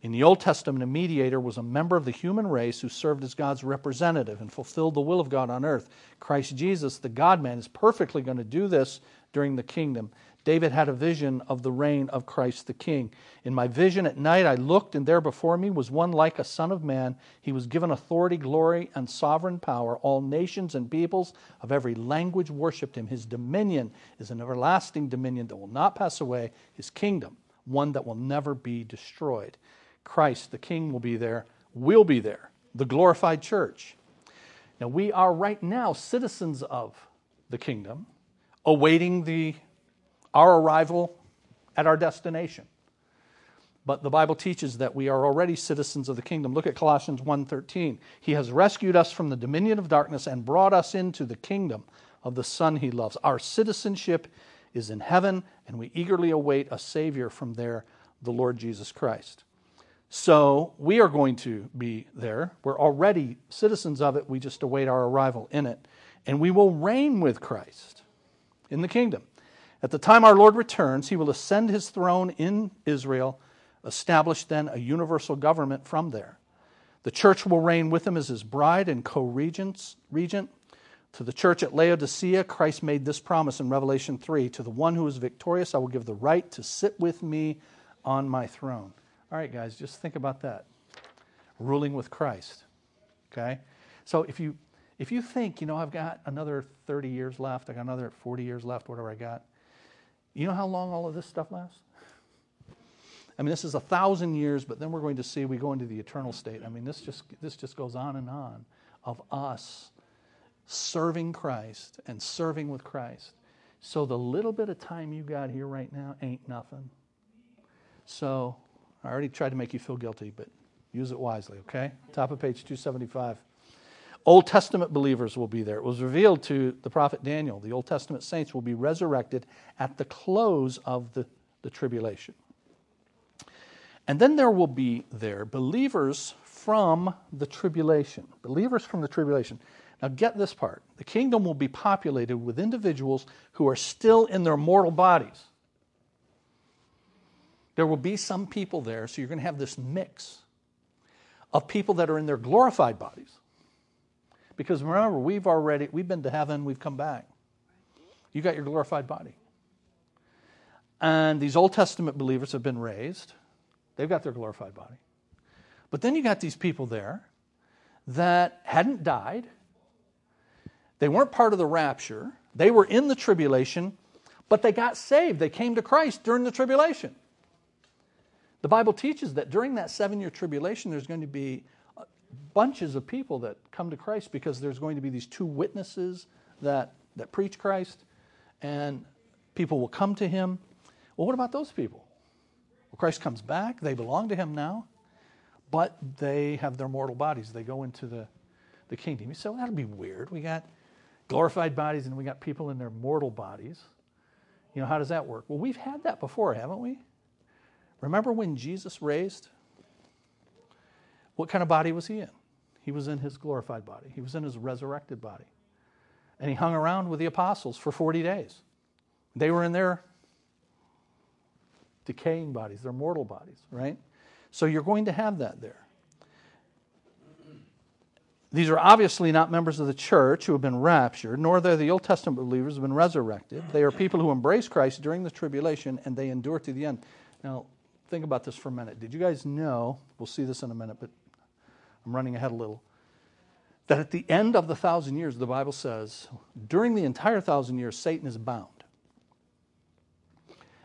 In the Old Testament, a mediator was a member of the human race who served as God's representative and fulfilled the will of God on earth. Christ Jesus, the God-man, is perfectly going to do this during the kingdom. David had a vision of the reign of Christ the King. In my vision at night I looked, and there before me was one like a son of man. He was given authority, glory, and sovereign power. All nations and peoples of every language worshipped him. His dominion is an everlasting dominion that will not pass away. His kingdom, one that will never be destroyed. Christ, the King, will be there, the glorified church. Now, we are right now citizens of the kingdom, awaiting our arrival at our destination. But the Bible teaches that we are already citizens of the kingdom. Look at Colossians 1:13. He has rescued us from the dominion of darkness and brought us into the kingdom of the Son he loves. Our citizenship is in heaven, and we eagerly await a Savior from there, the Lord Jesus Christ. So we are going to be there. We're already citizens of it. We just await our arrival in it. And we will reign with Christ in the kingdom. At the time our Lord returns, he will ascend his throne in Israel, establish then a universal government from there. The church will reign with him as his bride and co-regent. To the church at Laodicea, Christ made this promise in Revelation 3, "To the one who is victorious, I will give the right to sit with me on my throne." All right, guys, just think about that. Ruling with Christ, okay? So if you think, I've got another 30 years left, I got another 40 years left, whatever I got, you know how long all of this stuff lasts? I mean, this is 1,000 years, but then we're going to see we go into the eternal state. I mean, this just goes on and on of us serving Christ and serving with Christ. So the little bit of time you got here right now ain't nothing. So I already tried to make you feel guilty, but use it wisely, okay? Top of page 275. Old Testament believers will be there. It was revealed to the prophet Daniel. The Old Testament saints will be resurrected at the close of the tribulation. And then there will be there believers from the tribulation. Believers from the tribulation. Now get this part. The kingdom will be populated with individuals who are still in their mortal bodies. There will be some people there, so you're going to have this mix of people that are in their glorified bodies. Because remember, we've been to heaven, we've come back. You got your glorified body. And these Old Testament believers have been raised. They've got their glorified body. But then you got these people there that hadn't died. They weren't part of the rapture. They were in the tribulation, but they got saved. They came to Christ during the tribulation. The Bible teaches that during that 7-year tribulation, there's going to be bunches of people that come to Christ, because there's going to be these two witnesses that preach Christ, and people will come to him. Well, what about those people? Well, Christ comes back. They belong to him now, but they have their mortal bodies. They go into the kingdom. You say, well, that'll be weird. We got glorified bodies and we got people in their mortal bodies. You know, how does that work? Well, we've had that before, haven't we? Remember when Jesus raised? What kind of body was he in? He was in his glorified body. He was in his resurrected body. And he hung around with the apostles for 40 days. They were in their decaying bodies, their mortal bodies, right? So you're going to have that there. These are obviously not members of the church who have been raptured, nor are they the Old Testament believers who have been resurrected. They are people who embrace Christ during the tribulation, and they endure to the end. Now, think about this for a minute. Did you guys know, we'll see this in a minute, but I'm running ahead a little, that at the end of the 1,000 years, the Bible says, during the entire 1,000 years, Satan is bound.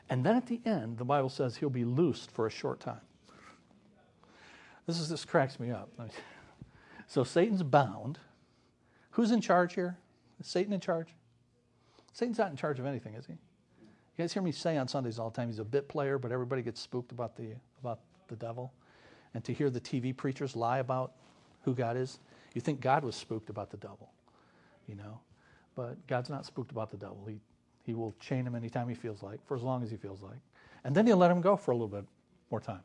And then at the end, the Bible says he'll be loosed for a short time. This cracks me up. So Satan's bound. Who's in charge here? Is Satan in charge? Satan's not in charge of anything, is he? You guys hear me say on Sundays all the time, he's a bit player, but everybody gets spooked about the devil. And to hear the TV preachers lie about who God is, you think God was spooked about the devil, you know? But God's not spooked about the devil. He will chain him anytime he feels like, for as long as he feels like. And then he'll let him go for a little bit more time.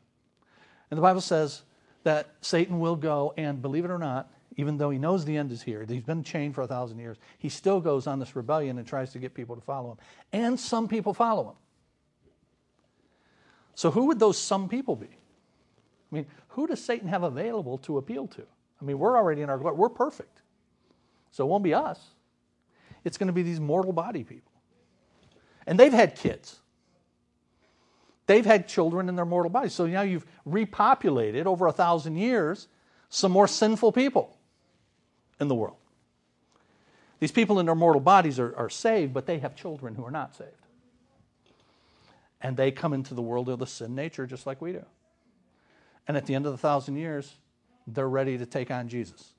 And the Bible says that Satan will go, and believe it or not, even though he knows the end is here, he's been chained for 1,000 years, he still goes on this rebellion and tries to get people to follow him. And some people follow him. So who would those some people be? I mean, who does Satan have available to appeal to? I mean, we're already in our glory. We're perfect. So it won't be us. It's going to be these mortal body people. And they've had kids. They've had children in their mortal bodies. So now you've repopulated over 1,000 years some more sinful people in the world. These people in their mortal bodies are saved, but they have children who are not saved. And they come into the world of the sin nature just like we do. And at the end of the 1,000 years, they're ready to take on Jesus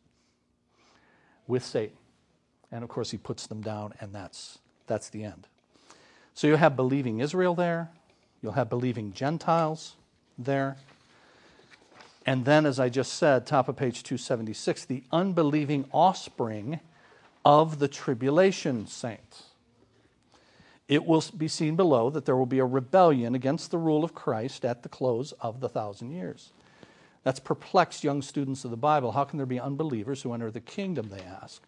with Satan. And of course, he puts them down, and that's the end. So you'll have believing Israel there. You'll have believing Gentiles there. And then, as I just said, top of page 276, the unbelieving offspring of the tribulation saints. It will be seen below that there will be a rebellion against the rule of Christ at the close of the 1,000 years. That's perplexed young students of the Bible. How can there be unbelievers who enter the kingdom, they ask.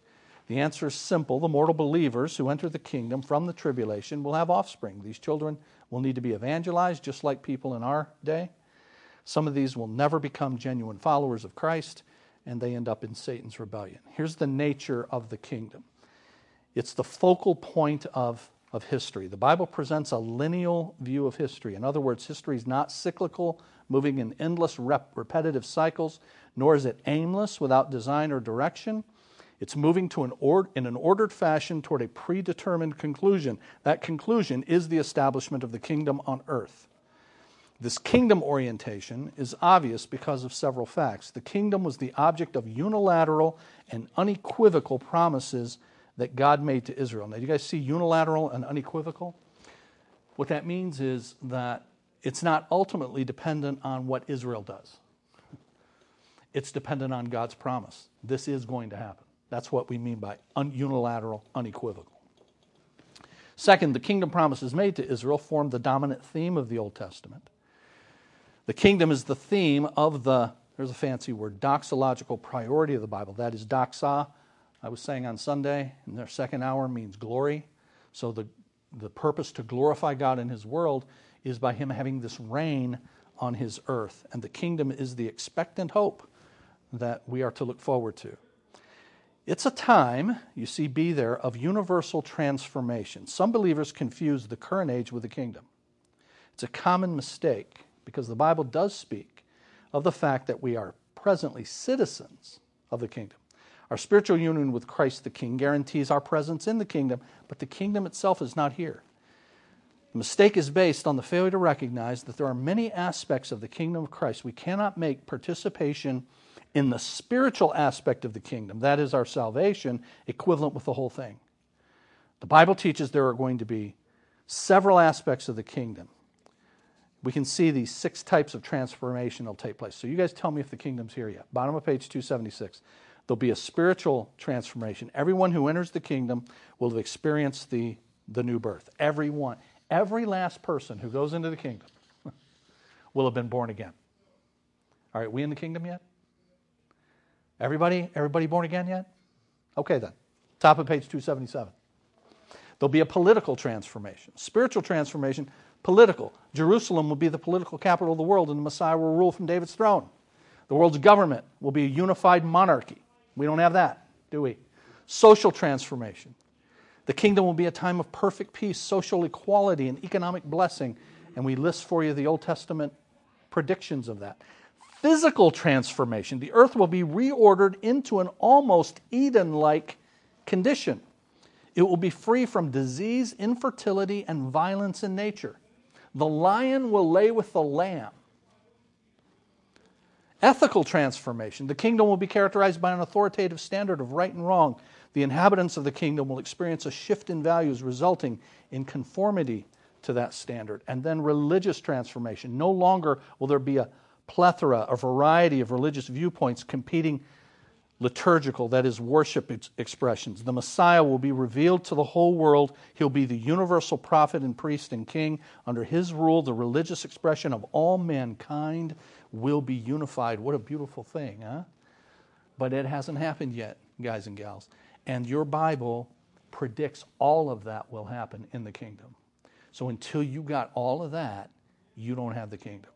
The answer is simple. The mortal believers who enter the kingdom from the tribulation will have offspring. These children will need to be evangelized, just like people in our day. Some of these will never become genuine followers of Christ, and they end up in Satan's rebellion. Here's the nature of the kingdom. It's the focal point of history. The Bible presents a lineal view of history. In other words, history is not cyclical, moving in endless repetitive cycles, nor is it aimless, without design or direction. It's moving to in an ordered fashion toward a predetermined conclusion. That conclusion is the establishment of the kingdom on earth. This kingdom orientation is obvious because of several facts. The kingdom was the object of unilateral and unequivocal promises that God made to Israel. Now, do you guys see unilateral and unequivocal? What that means is that it's not ultimately dependent on what Israel does. It's dependent on God's promise. This is going to happen. That's what we mean by unilateral, unequivocal. Second, the kingdom promises made to Israel formed the dominant theme of the Old Testament. The kingdom is the theme of the, there's a fancy word, doxological priority of the Bible. That is doxa. I was saying on Sunday, in their second hour, means glory. So the purpose to glorify God in his world is by him having this reign on his earth. And the kingdom is the expectant hope that we are to look forward to. It's a time, you see B there, of universal transformation. Some believers confuse the current age with the kingdom. It's a common mistake, because the Bible does speak of the fact that we are presently citizens of the kingdom. Our spiritual union with Christ the King guarantees our presence in the kingdom, but the kingdom itself is not here. The mistake is based on the failure to recognize that there are many aspects of the kingdom of Christ we cannot make participation in the spiritual aspect of the kingdom, that is our salvation, equivalent with the whole thing. The Bible teaches there are going to be several aspects of the kingdom. We can see these six types of transformation that will take place. So you guys tell me if the kingdom's here yet. Bottom of page 276. There'll be a spiritual transformation. Everyone who enters the kingdom will have experienced the new birth. Everyone, every last person who goes into the kingdom will have been born again. All right, we in the kingdom yet? Everybody born again yet? Okay then, top of page 277. There'll be a political transformation, spiritual transformation, political. Jerusalem will be the political capital of the world, and the Messiah will rule from David's throne. The world's government will be a unified monarchy. We don't have that, do we? Social transformation. The kingdom will be a time of perfect peace, social equality, and economic blessing. And we list for you the Old Testament predictions of that. Physical transformation. The earth will be reordered into an almost Eden-like condition. It will be free from disease, infertility, and violence in nature. The lion will lay with the lamb. Ethical transformation. The kingdom will be characterized by an authoritative standard of right and wrong. The inhabitants of the kingdom will experience a shift in values resulting in conformity to that standard. And then religious transformation. No longer will there be a plethora, a variety of religious viewpoints competing liturgical, that is worship expressions. The Messiah will be revealed to the whole world. He'll be the universal prophet and priest and king. Under his rule, the religious expression of all mankind will be unified. What a beautiful thing, huh? But it hasn't happened yet, guys and gals. And your Bible predicts all of that will happen in the kingdom. So until you got all of that, you don't have the kingdom.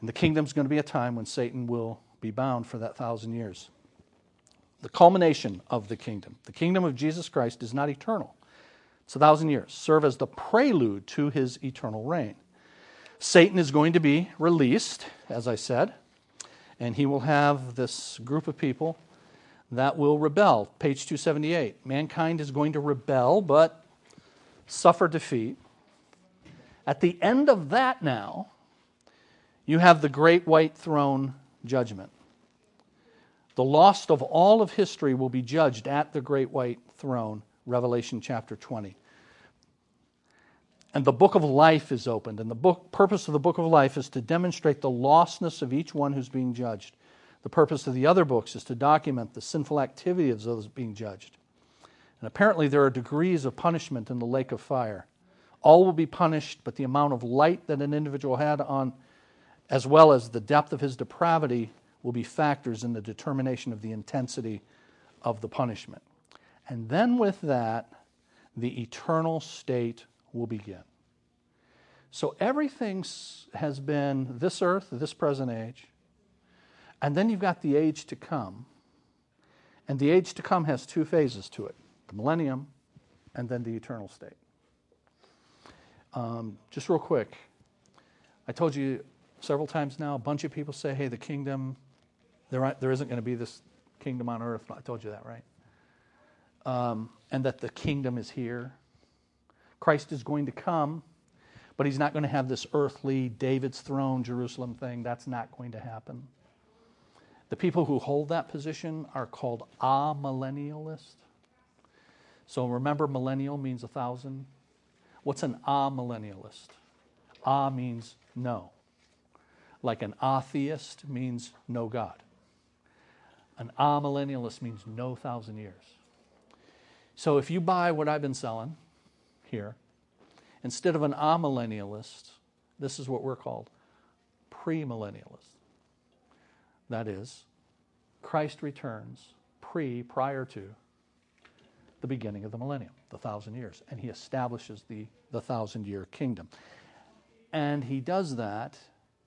And the kingdom's going to be a time when Satan will be bound for that 1,000 years. The culmination of the kingdom. The kingdom of Jesus Christ is not eternal. It's 1,000 years. Serve as the prelude to his eternal reign. Satan is going to be released, as I said, and he will have this group of people that will rebel. Page 278. Mankind is going to rebel, but suffer defeat. At the end of that now, you have the great white throne judgment. The lost of all of history will be judged at the great white throne, Revelation chapter 20. And the Book of Life is opened, and the purpose of the Book of Life is to demonstrate the lostness of each one who's being judged. The purpose of the other books is to document the sinful activity of those being judged. And apparently there are degrees of punishment in the lake of fire. All will be punished, but the amount of light that an individual had on, as well as the depth of his depravity, will be factors in the determination of the intensity of the punishment. And then with that, the eternal state will begin. So everything has been this earth, this present age, and then you've got the age to come. And the age to come has two phases to it, the millennium and then the eternal state. Just real quick, I told you several times now, a bunch of people say, hey, the kingdom, there isn't going to be this kingdom on earth. I told you that, right? And that the kingdom is here. Christ is going to come, but he's not going to have this earthly David's throne, Jerusalem thing. That's not going to happen. The people who hold that position are called amillennialists. So remember, millennial means 1,000. What's an amillennialist? A means no. Like an atheist means no God. An amillennialist means no 1,000 years. So if you buy what I've been selling here, instead of an amillennialist, this is what we're called, premillennialists. That is, Christ returns prior to the beginning of the millennium, the 1,000 years, and he establishes the 1,000-year kingdom. And he does that.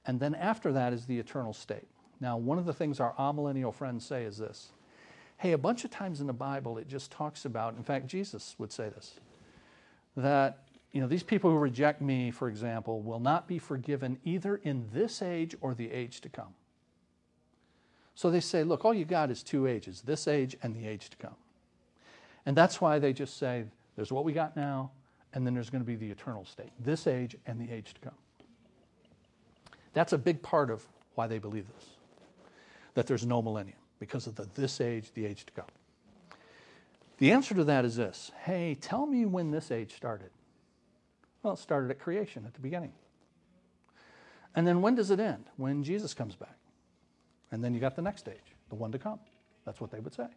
And then after that is the eternal state. Now, one of the things our amillennial friends say is this. Hey, a bunch of times in the Bible it just talks about, in fact, Jesus would say this, that these people who reject me, for example, will not be forgiven either in this age or the age to come. So they say, look, all you got is two ages, this age and the age to come. And that's why they just say, there's what we got now, and then there's going to be the eternal state, this age and the age to come. That's a big part of why they believe this. that there's no millennium because of this age, the age to come. The answer to that is this: hey, tell me when this age started. Well, it started at creation, at the beginning. And then when does it end? When Jesus comes back. And then you got the next age, the one to come. That's what they would say.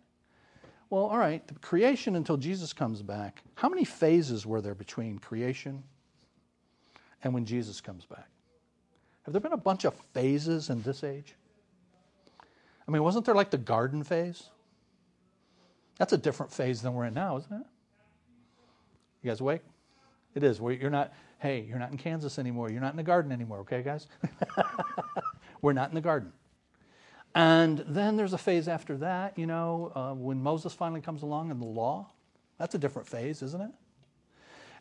Well, all right, the creation until Jesus comes back, how many phases were there between creation and when Jesus comes back? Have there been a bunch of phases in this age? I mean, wasn't there like the garden phase? That's a different phase than we're in now, isn't it? You guys awake? It is. You're not, hey, you're not in Kansas anymore. You're not in the garden anymore, okay, guys? We're not in the garden. And then there's a phase after that, you know, when Moses finally comes along and the law. That's a different phase, isn't it?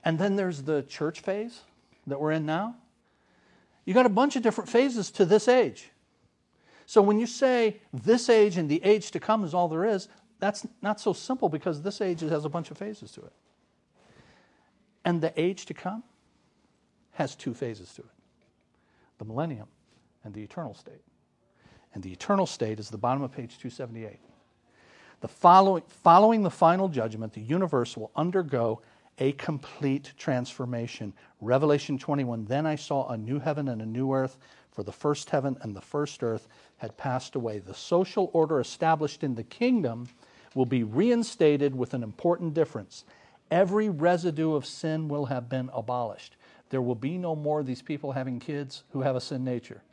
And then there's the church phase that we're in now. You got a bunch of different phases to this age. So when you say this age and the age to come is all there is, that's not so simple, because this age has a bunch of phases to it. And the age to come has two phases to it: the millennium and the eternal state. And the eternal state is the bottom of page 278. Following the final judgment, the universe will undergo a complete transformation. Revelation 21, then I saw a new heaven and a new earth, for the first heaven and the first earth had passed away. The social order established in the kingdom will be reinstated with an important difference. Every residue of sin will have been abolished. There will be no more of these people having kids who have a sin nature.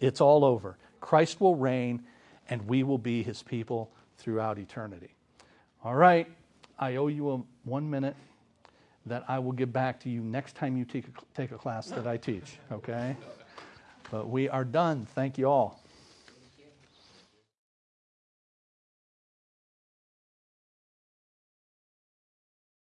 It's all over. Christ will reign, and we will be his people throughout eternity. All right, I owe you 1 minute that I will give back to you next time you take a class that I teach, okay? But we are done. Thank you all.